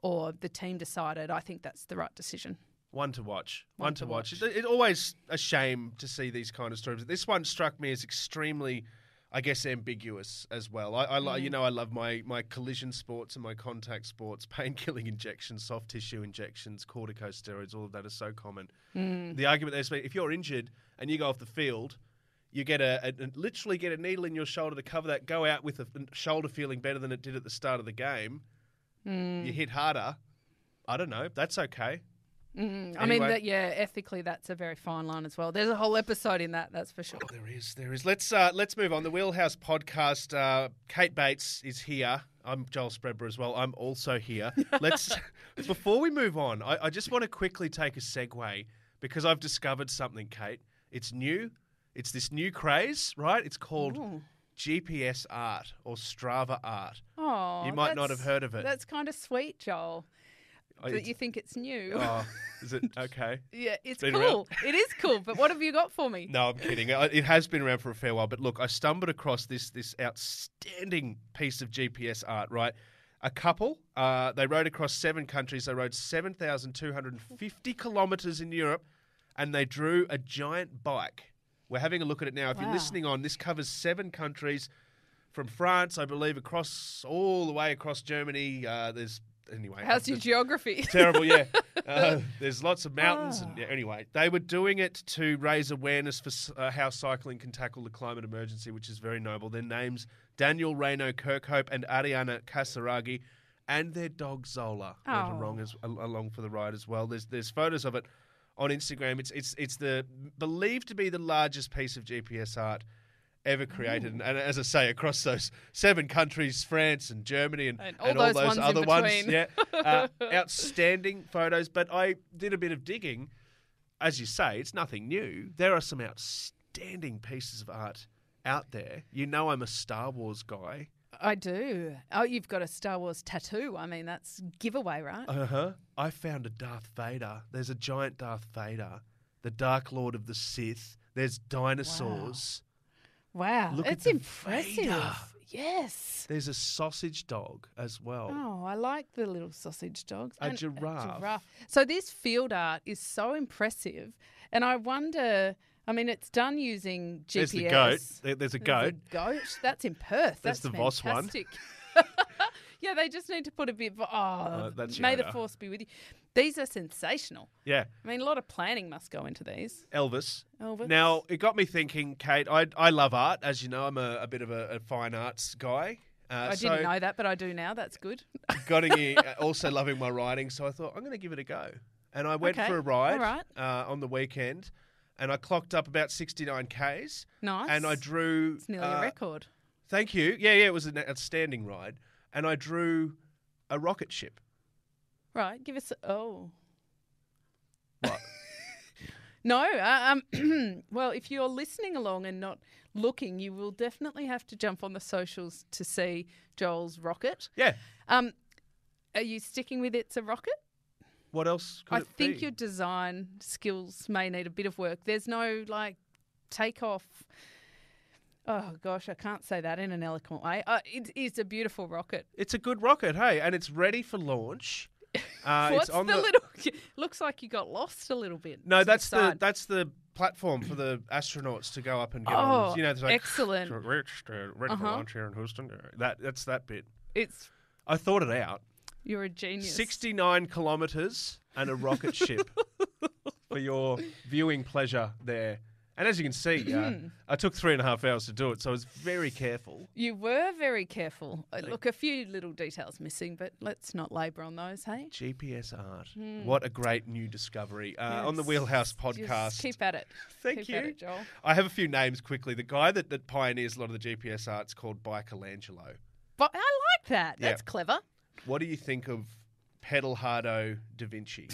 or the team decided. I think that's the right decision. One to watch. One, one to watch. watch. It's it always a shame to see these kind of stories. This one struck me as extremely, I guess, ambiguous as well. I, I mm. you know, I love my, my collision sports and my contact sports. Pain-killing injections, soft tissue injections, corticosteroids, all of that is so common. Mm. The argument there's if you're injured and you go off the field, you get a, a literally get a needle in your shoulder to cover that, go out with a shoulder feeling better than it did at the start of the game. Mm. You hit harder. I don't know. That's okay. Mm-hmm. Anyway. I mean, that, yeah, ethically, that's a very fine line as well. There's a whole episode in that, that's for sure. Oh, there is, there is. Let's uh, let's move on. The Wheelhouse podcast. Uh, Kate Bates is here. I'm Joel Spreber as well. I'm also here. Let's before we move on, I, I just want to quickly take a segue because I've discovered something, Kate. It's new. It's this new craze, right? It's called Ooh. G P S art or Strava art. Oh, you might not have heard of it. That's kind of sweet, Joel. That you think it's new. Oh, is it? Okay. Yeah, it's, it's cool. It is cool, but what have you got for me? No, I'm kidding. It has been around for a fair while, but look, I stumbled across this this outstanding piece of G P S art, right? A couple, uh, they rode across seven countries. They rode seven thousand two hundred fifty kilometres in Europe, and they drew a giant bike. We're having a look at it now. If wow. you're listening on, this covers seven countries from France, I believe, across all the way across Germany. Uh, there's... Anyway, how's your geography? Terrible, yeah. Uh, there's lots of mountains. Oh. and yeah, Anyway, they were doing it to raise awareness for uh, how cycling can tackle the climate emergency, which is very noble. Their names, Daniel Reynaud Kirkhope and Ariana Casaraghi, and their dog Zola oh. went along, as, along for the ride as well. There's there's photos of it on Instagram. It's it's it's the believed to be the largest piece of G P S art ever created, and, and as I say, across those seven countries, France and Germany and, and, all, and those all those ones other ones. Yeah, uh, outstanding photos. But I did a bit of digging. As you say, it's nothing new. There are some outstanding pieces of art out there. You know, I'm a Star Wars guy. I do. Oh, you've got a Star Wars tattoo. I mean, that's giveaway, right? Uh-huh. I found a Darth Vader. There's a giant Darth Vader, the Dark Lord of the Sith. There's dinosaurs. Wow. Wow, Look it's impressive. Vader. Yes. There's a sausage dog as well. Oh, I like the little sausage dogs. A giraffe. a giraffe. So this field art is so impressive. And I wonder, I mean, it's done using G P S. There's the goat. There, there's a goat. There's a goat. That's in Perth. That's, that's the Voss one. Yeah, they just need to put a bit of, oh, uh, that's may the force be with you. These are sensational. Yeah. I mean, a lot of planning must go into these. Elvis. Elvis. Now, it got me thinking, Kate, I I love art. As you know, I'm a, a bit of a, a fine arts guy. Uh, I so didn't know that, but I do now. That's good. Got in also loving my riding, so I thought, I'm going to give it a go. And I went okay. for a ride right. uh, on the weekend, and I clocked up about sixty-nine kays. Nice. And I drew... It's nearly uh, a record. Thank you. Yeah, yeah, it was an outstanding ride. And I drew a rocket ship. Right, give us... A, oh. What? No. Uh, um, well, if you're listening along and not looking, you will definitely have to jump on the socials to see Joel's rocket. Yeah. Um, are you sticking with it's a rocket? What else could I it be? I think your design skills may need a bit of work. There's no, like, takeoff. Oh, gosh, I can't say that in an eloquent way. Uh, it is a beautiful rocket. It's a good rocket, hey, and it's ready for launch. Uh, What's it's on the, the little – looks like you got lost a little bit. No, that's the, the that's the platform for the astronauts to go up and get oh, on. You know, like, excellent. Ready uh-huh. for launch here in Houston. That, that's that bit. It's. I thought it out. You're a genius. sixty-nine kilometres and a rocket ship for your viewing pleasure there. And as you can see, uh, I took three and a half hours to do it, so I was very careful. You were very careful. Look, a few little details missing, but let's not labour on those, hey? G P S art. Mm. What a great new discovery. Uh, yes. On the Wheelhouse podcast. Just keep at it. Thank keep you. At it, Joel. I have a few names quickly. The guy that, that pioneers a lot of the G P S art is called Bicholangelo. But I like that. Yeah. That's clever. What do you think of Pedalhardo da Vinci?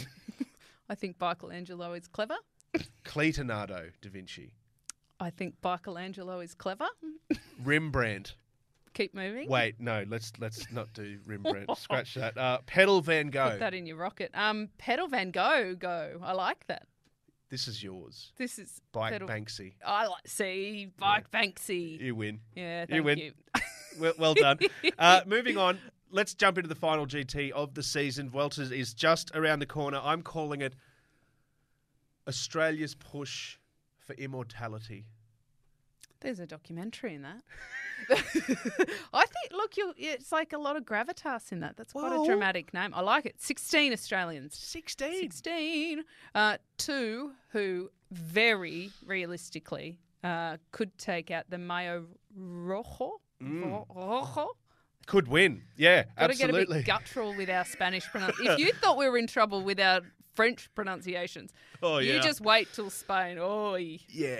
I think Bicholangelo is clever. Cleetonardo da Vinci. I think Michelangelo is clever. Rembrandt. Keep moving. Wait, no, let's let's not do Rembrandt. Scratch that. Uh, Pedal Van Gogh. Put that in your rocket. Um, Pedal Van Gogh. Go. I like that. This is yours. This is Bike Pedal. Banksy. I like, see Bike yeah. Banksy. You win. Yeah, thank you. Win. you. well, well done. Uh, moving on. Let's jump into the final G T of the season. Vuelta is just around the corner. I'm calling it Australia's push for immortality. There's a documentary in that. I think, look, you it's like a lot of gravitas in that. That's quite Whoa. a dramatic name. I like it. sixteen Australians. sixteen sixteen Uh, two who very realistically uh, could take out the Mayo Rojo. Mm. Rojo. Could win. Yeah, Gotta absolutely. Got to get a bit guttural with our Spanish pronunciation. If you thought we were in trouble with our French pronunciations, oh, yeah. you just wait till Spain. Oh, yeah,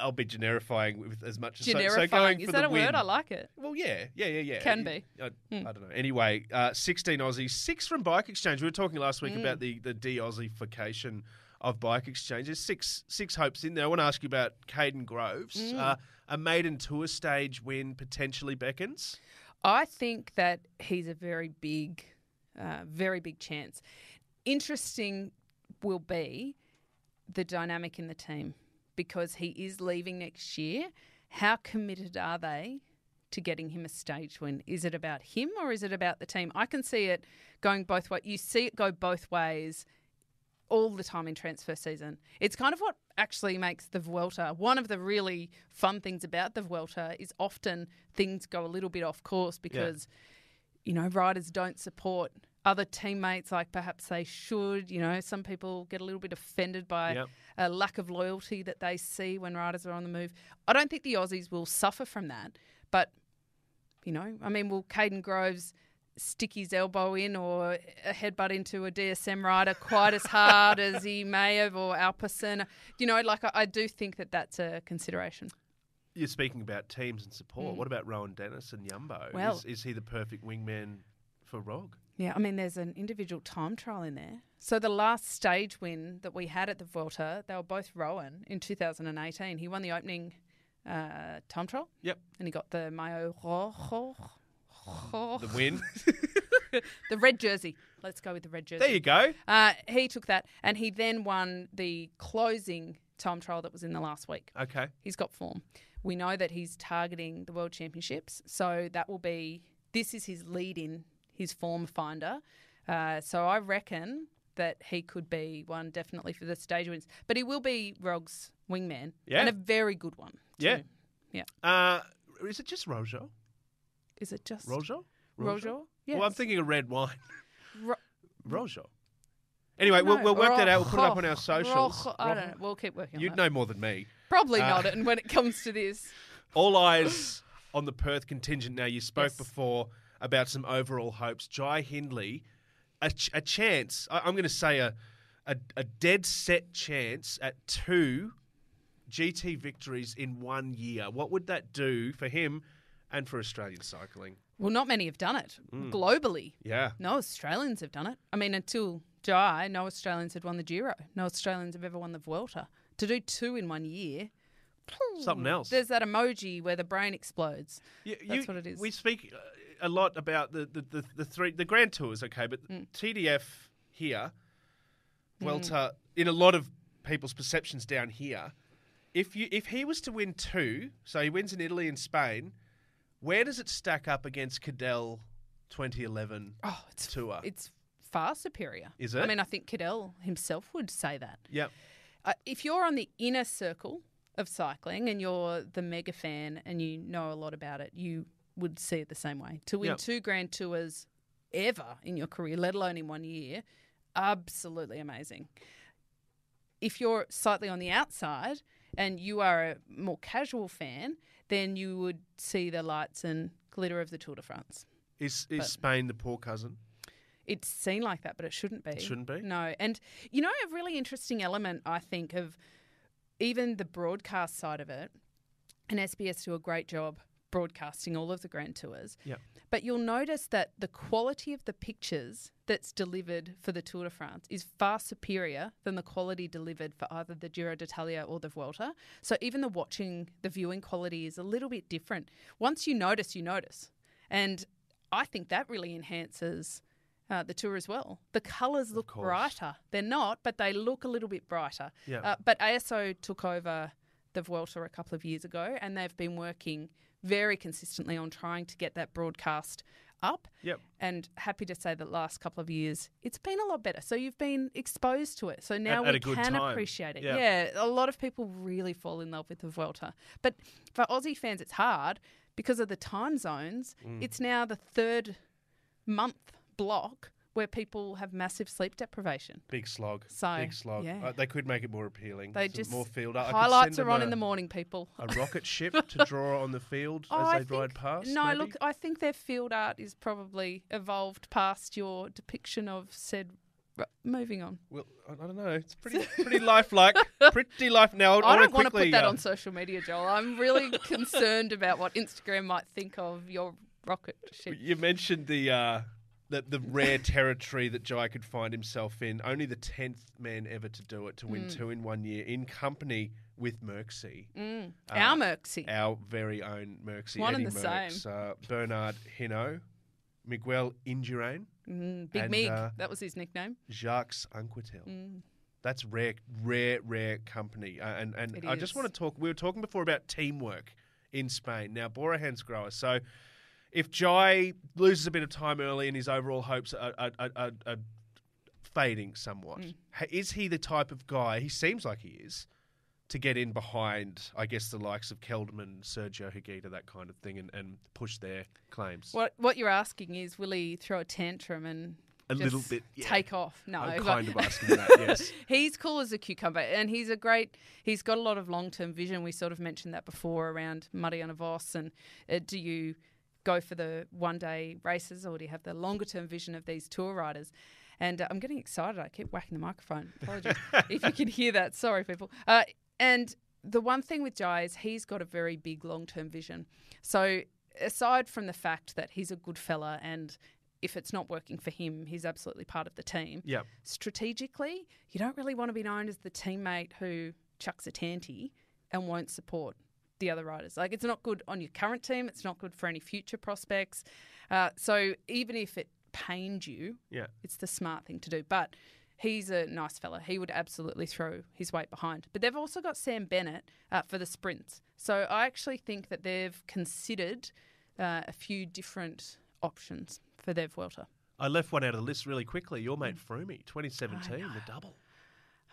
I'll be generifying with as much as so, so going Is for that the a win. Word? I like it. Well, yeah, yeah, yeah, yeah. Can I, be. I, mm. I don't know. Anyway, uh, sixteen Aussies, six from Bike Exchange. We were talking last week mm. about the, the de-Aussification of Bike Exchange. There's six, six hopes in there. I want to ask you about Caden Groves. Mm. Uh, a maiden tour stage win potentially beckons. I think that he's a very big, uh, very big chance. Interesting will be the dynamic in the team because he is leaving next year. How committed are they to getting him a stage win? Is it about him or is it about the team? I can see it going both ways. You see it go both ways all the time in transfer season. It's kind of what actually makes the Vuelta. One of the really fun things about the Vuelta is often things go a little bit off course because, yeah. you know, riders don't support other teammates like perhaps they should. You know, some people get a little bit offended by yep. a lack of loyalty that they see when riders are on the move. I don't think the Aussies will suffer from that. But, you know, I mean, will Caden Groves stick his elbow in or a headbutt into a D S M rider quite as hard as he may have or Alpecin? You know, like I, I do think that that's a consideration. You're speaking about teams and support. Mm. What about Rowan Dennis and Jumbo? Well, is, is he the perfect wingman for Rog? Yeah, I mean, there's an individual time trial in there. So the last stage win that we had at the Vuelta, they were both Rowan in two thousand eighteen. He won the opening uh, time trial. Yep. And he got the Mayo Rojo. Oh. The win. The red jersey. Let's go with the red jersey. There you go. Uh, he took that and he then won the closing time trial that was in the last week. Okay. He's got form. We know that he's targeting the World Championships. So that will be, this is his lead in, his form finder. Uh, so I reckon that he could be one definitely for the stage wins. But he will be Rog's wingman. Yeah. And a very good one. Too. Yeah. Yeah. Uh, is it just Rojo? Is it just Rojo? Rojo? Yes. Well, I'm thinking of red wine. Ro- Rojo. Anyway, no. we'll, we'll work Ro- that out. We'll put it up on our socials. Ro- I don't know. We'll keep working on it. You'd that. know more than me. Probably uh, not. And when it comes to this, all eyes on the Perth contingent. Now, you spoke yes. before about some overall hopes. Jai Hindley, a, ch- a chance. I- I'm going to say a, a a dead set chance at two G T victories in one year. What would that do for him? And for Australian cycling. Well, not many have done it mm. globally. Yeah. No Australians have done it. I mean, until Jai, no Australians had won the Giro. No Australians have ever won the Vuelta. To do two in one year. Something else. There's that emoji where the brain explodes. You, That's you, what it is. We speak a lot about the, the, the, the three, the Grand Tours, okay, but mm. T D F here, Vuelta, mm. in a lot of people's perceptions down here, if you if he was to win two, so he wins in Italy and Spain, where does it stack up against Cadel twenty eleven oh, it's, Tour? It's far superior. Is it? I mean, I think Cadel himself would say that. Yeah. Uh, if you're on the inner circle of cycling and you're the mega fan and you know a lot about it, you would see it the same way. To win yep. two Grand Tours ever in your career, let alone in one year, absolutely amazing. If you're slightly on the outside and you are a more casual fan, then you would see the lights and glitter of the Tour de France. Is is but Spain the poor cousin? It's seen like that, but it shouldn't be. It shouldn't be? No. And, you know, a really interesting element, I think, of even the broadcast side of it, and S B S do a great job broadcasting all of the Grand Tours. Yep. But you'll notice that the quality of the pictures that's delivered for the Tour de France is far superior than the quality delivered for either the Giro d'Italia or the Vuelta. So even the watching, the viewing quality is a little bit different. Once you notice, you notice. And I think that really enhances Uh, the Tour as well. The colours look brighter. They're not, but they look a little bit brighter. Yeah. Uh, but A S O took over the Vuelta a couple of years ago, and they've been working very consistently on trying to get that broadcast up. Yep. And happy to say that last couple of years, it's been a lot better. So you've been exposed to it. So now at, we at can appreciate it. Yep. Yeah. A lot of people really fall in love with the Vuelta. But for Aussie fans, it's hard because of the time zones. Mm. It's now the third month block where people have massive sleep deprivation. Big slog. So, Big slog. Yeah. Uh, they could make it more appealing. They just more field up. Highlights are on a, in the morning, people. A rocket ship to draw on the field oh, as I they think, ride past? No, maybe? Look, I think their field art is probably evolved past your depiction of said... Right, moving on. Well, I don't know. It's pretty pretty lifelike. Pretty life now. I, I don't want to put that uh, on social media, Joel. I'm really concerned about what Instagram might think of your rocket ship. You mentioned the... Uh, The, the rare territory that Jai could find himself in. Only the tenth man ever to do it, to win mm. two in one year, in company with Merksey. Mm. Uh, our Merksey. Our very own Merksey. One Eddie and the Merckx, same. Uh, Bernard Hinault, Miguel Indurain. Mm. Big Mig, uh, that was his nickname. Jacques Anquetil. Mm. That's rare, rare, rare company. Uh, and and it I is. just want to talk, we were talking before about teamwork in Spain. Now, Bora Hansgrohe, so... If Jai loses a bit of time early and his overall hopes are, are, are, are fading somewhat, mm. is he the type of guy, he seems like he is, to get in behind, I guess, the likes of Kelderman, Sergio Higuita, that kind of thing, and, and push their claims? What What you're asking is, will he throw a tantrum and a just little bit, yeah. take off? No. I'm kind of asking that, yes. He's cool as a cucumber, and he's a great, he's got a lot of long-term vision. We sort of mentioned that before around Mariana Voss, and uh, do you... go for the one-day races, or do you have the longer-term vision of these tour riders? And uh, I'm getting excited. I keep whacking the microphone. Apologies if you can hear that. Sorry, people. Uh, and the one thing with Jai is he's got a very big long-term vision. So aside from the fact that he's a good fella and if it's not working for him, he's absolutely part of the team. Yep. Strategically, you don't really want to be known as the teammate who chucks a tanty and won't support the other riders. Like, it's not good on your current team. It's not good for any future prospects. Uh, so even if it pained you, yeah. it's the smart thing to do. But he's a nice fella. He would absolutely throw his weight behind. But they've also got Sam Bennett uh, for the sprints. So I actually think that they've considered uh, a few different options for their Vuelta. I left one out of the list really quickly. Your mate Froome, twenty seventeen, the double.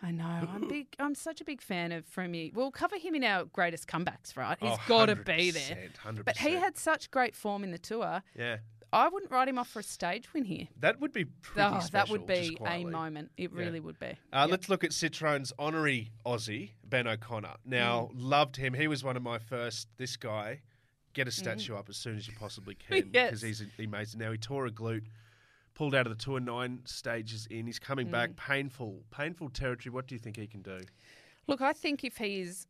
I know. I'm big. I'm such a big fan of Froome. We'll cover him in our greatest comebacks, right? He's oh, got to be there. one hundred percent. But he had such great form in the Tour. Yeah. I wouldn't write him off for a stage win here. That would be pretty oh, special. That would be a moment. It yeah. really would be. Uh, yep. Let's look at Citroën's honorary Aussie, Ben O'Connor. Now, mm. loved him. He was one of my first, this guy, get a statue mm. up as soon as you possibly can because yes. he's amazing. Now, he tore a glute. Pulled out of the Tour nine stages in. He's coming mm. back. Painful, painful territory. What do you think he can do? Look, I think if he is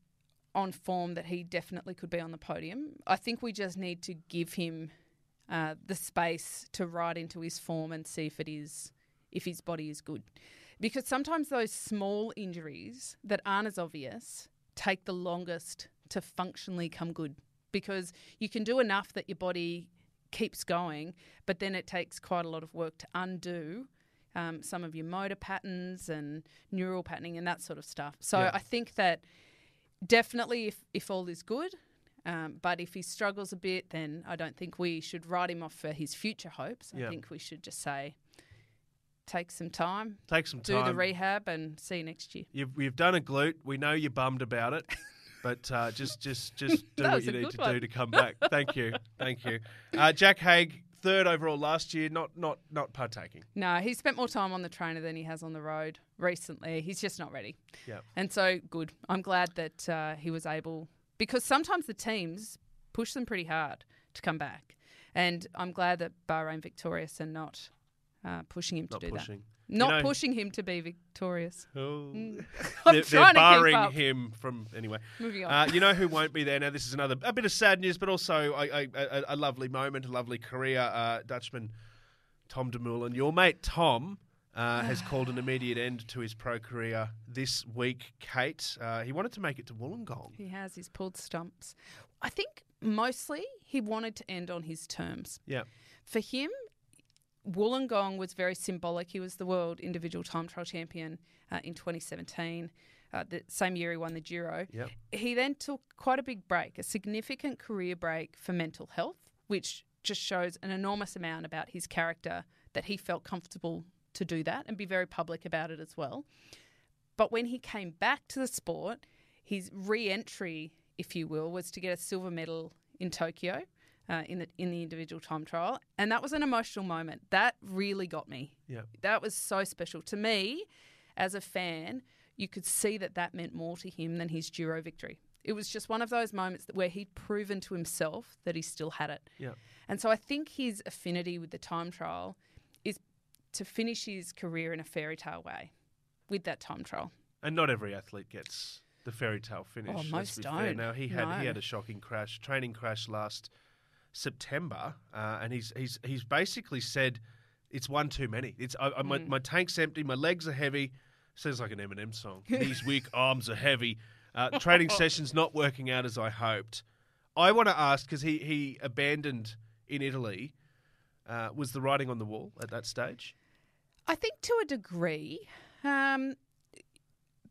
on form that he definitely could be on the podium. I think we just need to give him uh, the space to ride into his form and see if it is, if his body is good. Because sometimes those small injuries that aren't as obvious take the longest to functionally come good, because you can do enough that your body keeps going, but then it takes quite a lot of work to undo um, some of your motor patterns and neural patterning and that sort of stuff. So yeah. I think that definitely if, if all is good, um, but if he struggles a bit, then I don't think we should write him off for his future hopes. Yeah. I think we should just say, take some time. Take some time. Do the rehab and see you next year. You've, you've done a glute. We know you're bummed about it. But uh, just just, just do what you need to one. do to come back. Thank you. Thank you. Uh, Jack Haig, third overall last year, not not not partaking. No, he spent more time on the trainer than he has on the road recently. He's just not ready. Yeah. And so, good. I'm glad that uh, he was able, because sometimes the teams push them pretty hard to come back. And I'm glad that Bahrain victorious and not uh, pushing him not to do pushing. that. Not you know, pushing him to be victorious. Oh. Mm. I'm they're, trying they're barring to keep up. him from anyway. Moving on. Uh, you know who won't be there now. This is another a bit of sad news, but also a, a, a lovely moment, a lovely career. Uh, Dutchman Tom Dumoulin, your mate Tom, uh, has called an immediate end to his pro career this week. Kate, uh, he wanted to make it to Wollongong. He has. He's pulled stumps. I think mostly he wanted to end on his terms. Yeah. For him, Wollongong was very symbolic. He was the world individual time trial champion uh, in twenty seventeen, uh, the same year he won the Giro. Yep. He then took quite a big break, a significant career break for mental health, which just shows an enormous amount about his character that he felt comfortable to do that and be very public about it as well. But when he came back to the sport, his re-entry, if you will, was to get a silver medal in Tokyo. Uh, in the in the individual time trial, and that was an emotional moment. That really got me. Yeah, that was so special to me as a fan. You could see that that meant more to him than his Giro victory. It was just one of those moments that where he'd proven to himself that he still had it. Yeah, and so I think his affinity with the time trial is to finish his career in a fairy tale way with that time trial. And not every athlete gets the fairy tale finish. Oh, most don't. Now he had no. he had a shocking crash, training crash last September, uh, and he's he's he's basically said it's one too many. It's I, I, my mm. my tank's empty, my legs are heavy. Sounds like an Eminem song. These weak arms are heavy. Uh, training sessions not working out as I hoped. I want to ask, because he he abandoned in Italy. Uh, was the writing on the wall at that stage? I think to a degree, um,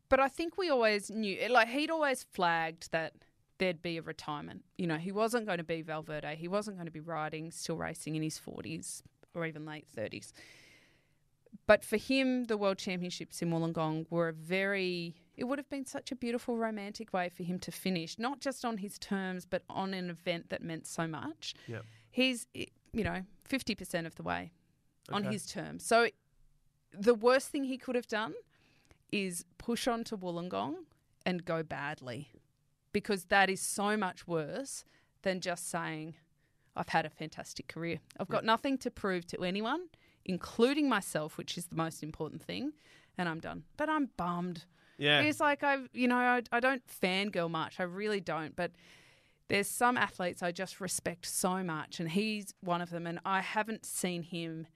but I think we always knew. Like he'd always flagged that there'd be a retirement. You know, he wasn't going to be Valverde. He wasn't going to be riding, still racing in his forties or even late thirties. But for him, the World Championships in Wollongong were a very, it would have been such a beautiful, romantic way for him to finish, not just on his terms, but on an event that meant so much. Yeah. He's, you know, fifty percent of the way on okay. his terms. So the worst thing he could have done is push on to Wollongong and go badly, because that is so much worse than just saying, I've had a fantastic career. I've got yep. nothing to prove to anyone, including myself, which is the most important thing, and I'm done. But I'm bummed. Yeah. It's like, I, you know, I, I don't fangirl much. I really don't. But there's some athletes I just respect so much, and he's one of them. And I haven't seen him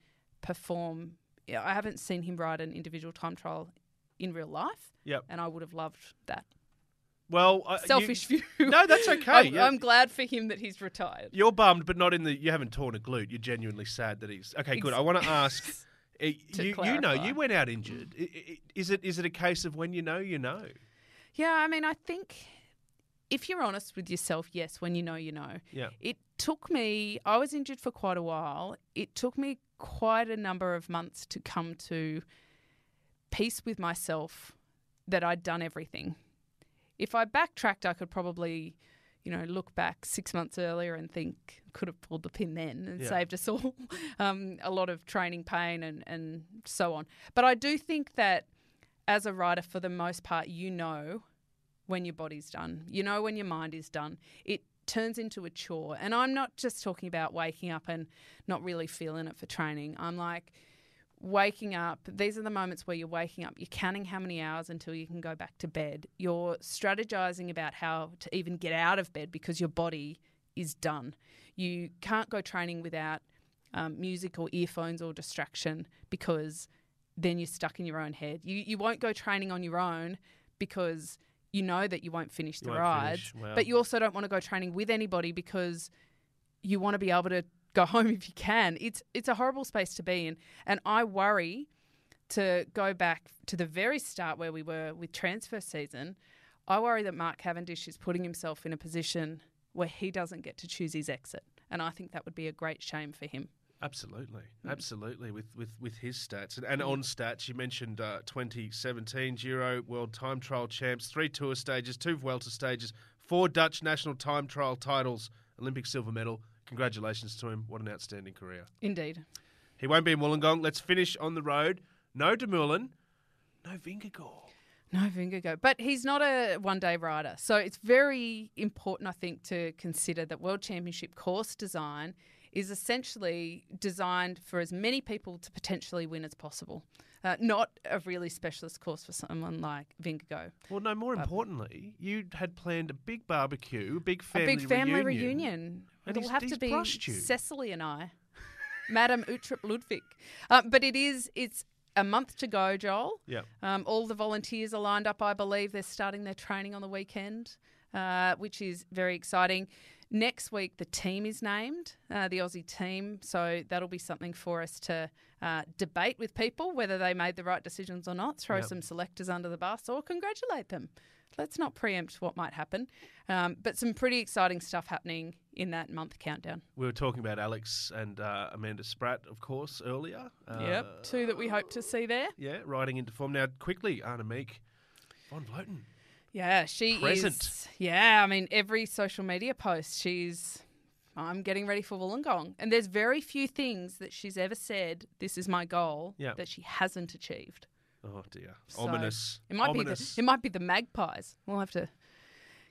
perform. I haven't seen him ride an individual time trial in real life. Yep. And I would have loved that. Well, uh, selfish you, view. No, that's okay. I'm, yeah. I'm glad for him that he's retired. You're bummed, but not in the. You haven't torn a glute. You're genuinely sad that he's okay. Good. I want to ask. uh, to you, you know, you went out injured. Is it is it a case of when you know, you know? Yeah, I mean, I think if you're honest with yourself, yes, when you know, you know. Yeah. It took me. I was injured for quite a while. It took me quite a number of months to come to peace with myself that I'd done everything. If I backtracked, I could probably, you know, look back six months earlier and think, could have pulled the pin then and yeah. saved us all um, a lot of training pain and, and so on. But I do think that as a rider, for the most part, you know when your body's done. You know when your mind is done. It turns into a chore. And I'm not just talking about waking up and not really feeling it for training. I'm like waking up, these are the moments where you're waking up, you're counting how many hours until you can go back to bed. You're strategizing about how to even get out of bed because your body is done. You can't go training without um, music or earphones or distraction because then you're stuck in your own head. You you won't go training on your own because you know that you won't finish the rides. Wow. But you also don't want to go training with anybody because you want to be able to go home if you can. It's it's a horrible space to be in. And I worry, to go back to the very start where we were with transfer season, I worry that Mark Cavendish is putting himself in a position where he doesn't get to choose his exit. And I think that would be a great shame for him. Absolutely. Mm. Absolutely, with, with, with his stats. And, and on stats, you mentioned uh, twenty seventeen Giro World Time Trial Champs, three Tour stages, two Vuelta stages, four Dutch national time trial titles, Olympic silver medal. Congratulations to him. What an outstanding career. Indeed. He won't be in Wollongong. Let's finish on the road. No Dumoulin, no Vingegaard. No Vingegaard. But he's not a one-day rider. So it's very important, I think, to consider that World Championship course design is essentially designed for as many people to potentially win as possible. Uh, not a really specialist course for someone like Vingegaard. Well, no, more but importantly, you had planned a big barbecue, a big family reunion. A big family reunion. reunion. And it'll have to be Cecily and I, Madame Uttrup Ludwig. Uh, but it is, it's a month to go, Joel. Yeah. Um, all the volunteers are lined up, I believe. They're starting their training on the weekend, uh, which is very exciting. Next week, the team is named, uh, the Aussie team. So that'll be something for us to uh, debate with people, whether they made the right decisions or not, throw yep. some selectors under the bus or congratulate them. Let's not preempt what might happen. Um, but some pretty exciting stuff happening in that month countdown. We were talking about Alex and uh, Amanda Spratt, of course, earlier. Uh, yep, two that we hope to see there. Yeah, riding into form. Now, quickly, Anna Meek, Von Vleuten. Yeah, she Present. is. Yeah, I mean, every social media post, she's, I'm getting ready for Wollongong. And there's very few things that she's ever said, this is my goal, yeah. that she hasn't achieved. Oh, dear. So Ominous. It might, Ominous. Be the, it might be the magpies. We'll have to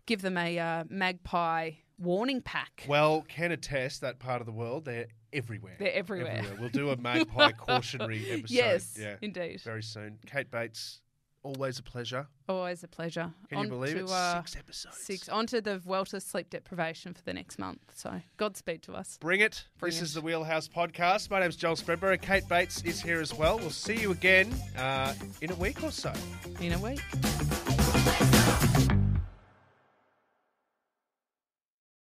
give them a uh, magpie warning pack. Well, can attest that part of the world, they're everywhere. They're everywhere. everywhere. We'll do a magpie cautionary episode. Yes, yeah, indeed. Very soon. Kate Bates. Always a pleasure. Always a pleasure. Can you believe it? Uh, six episodes. Six. On to the Vuelta sleep deprivation for the next month. So Godspeed to us. Bring it. Bring this it. is the Wheelhouse Podcast. My name's Joel Spreadborough. Kate Bates is here as well. We'll see you again uh, in a week or so. In a week.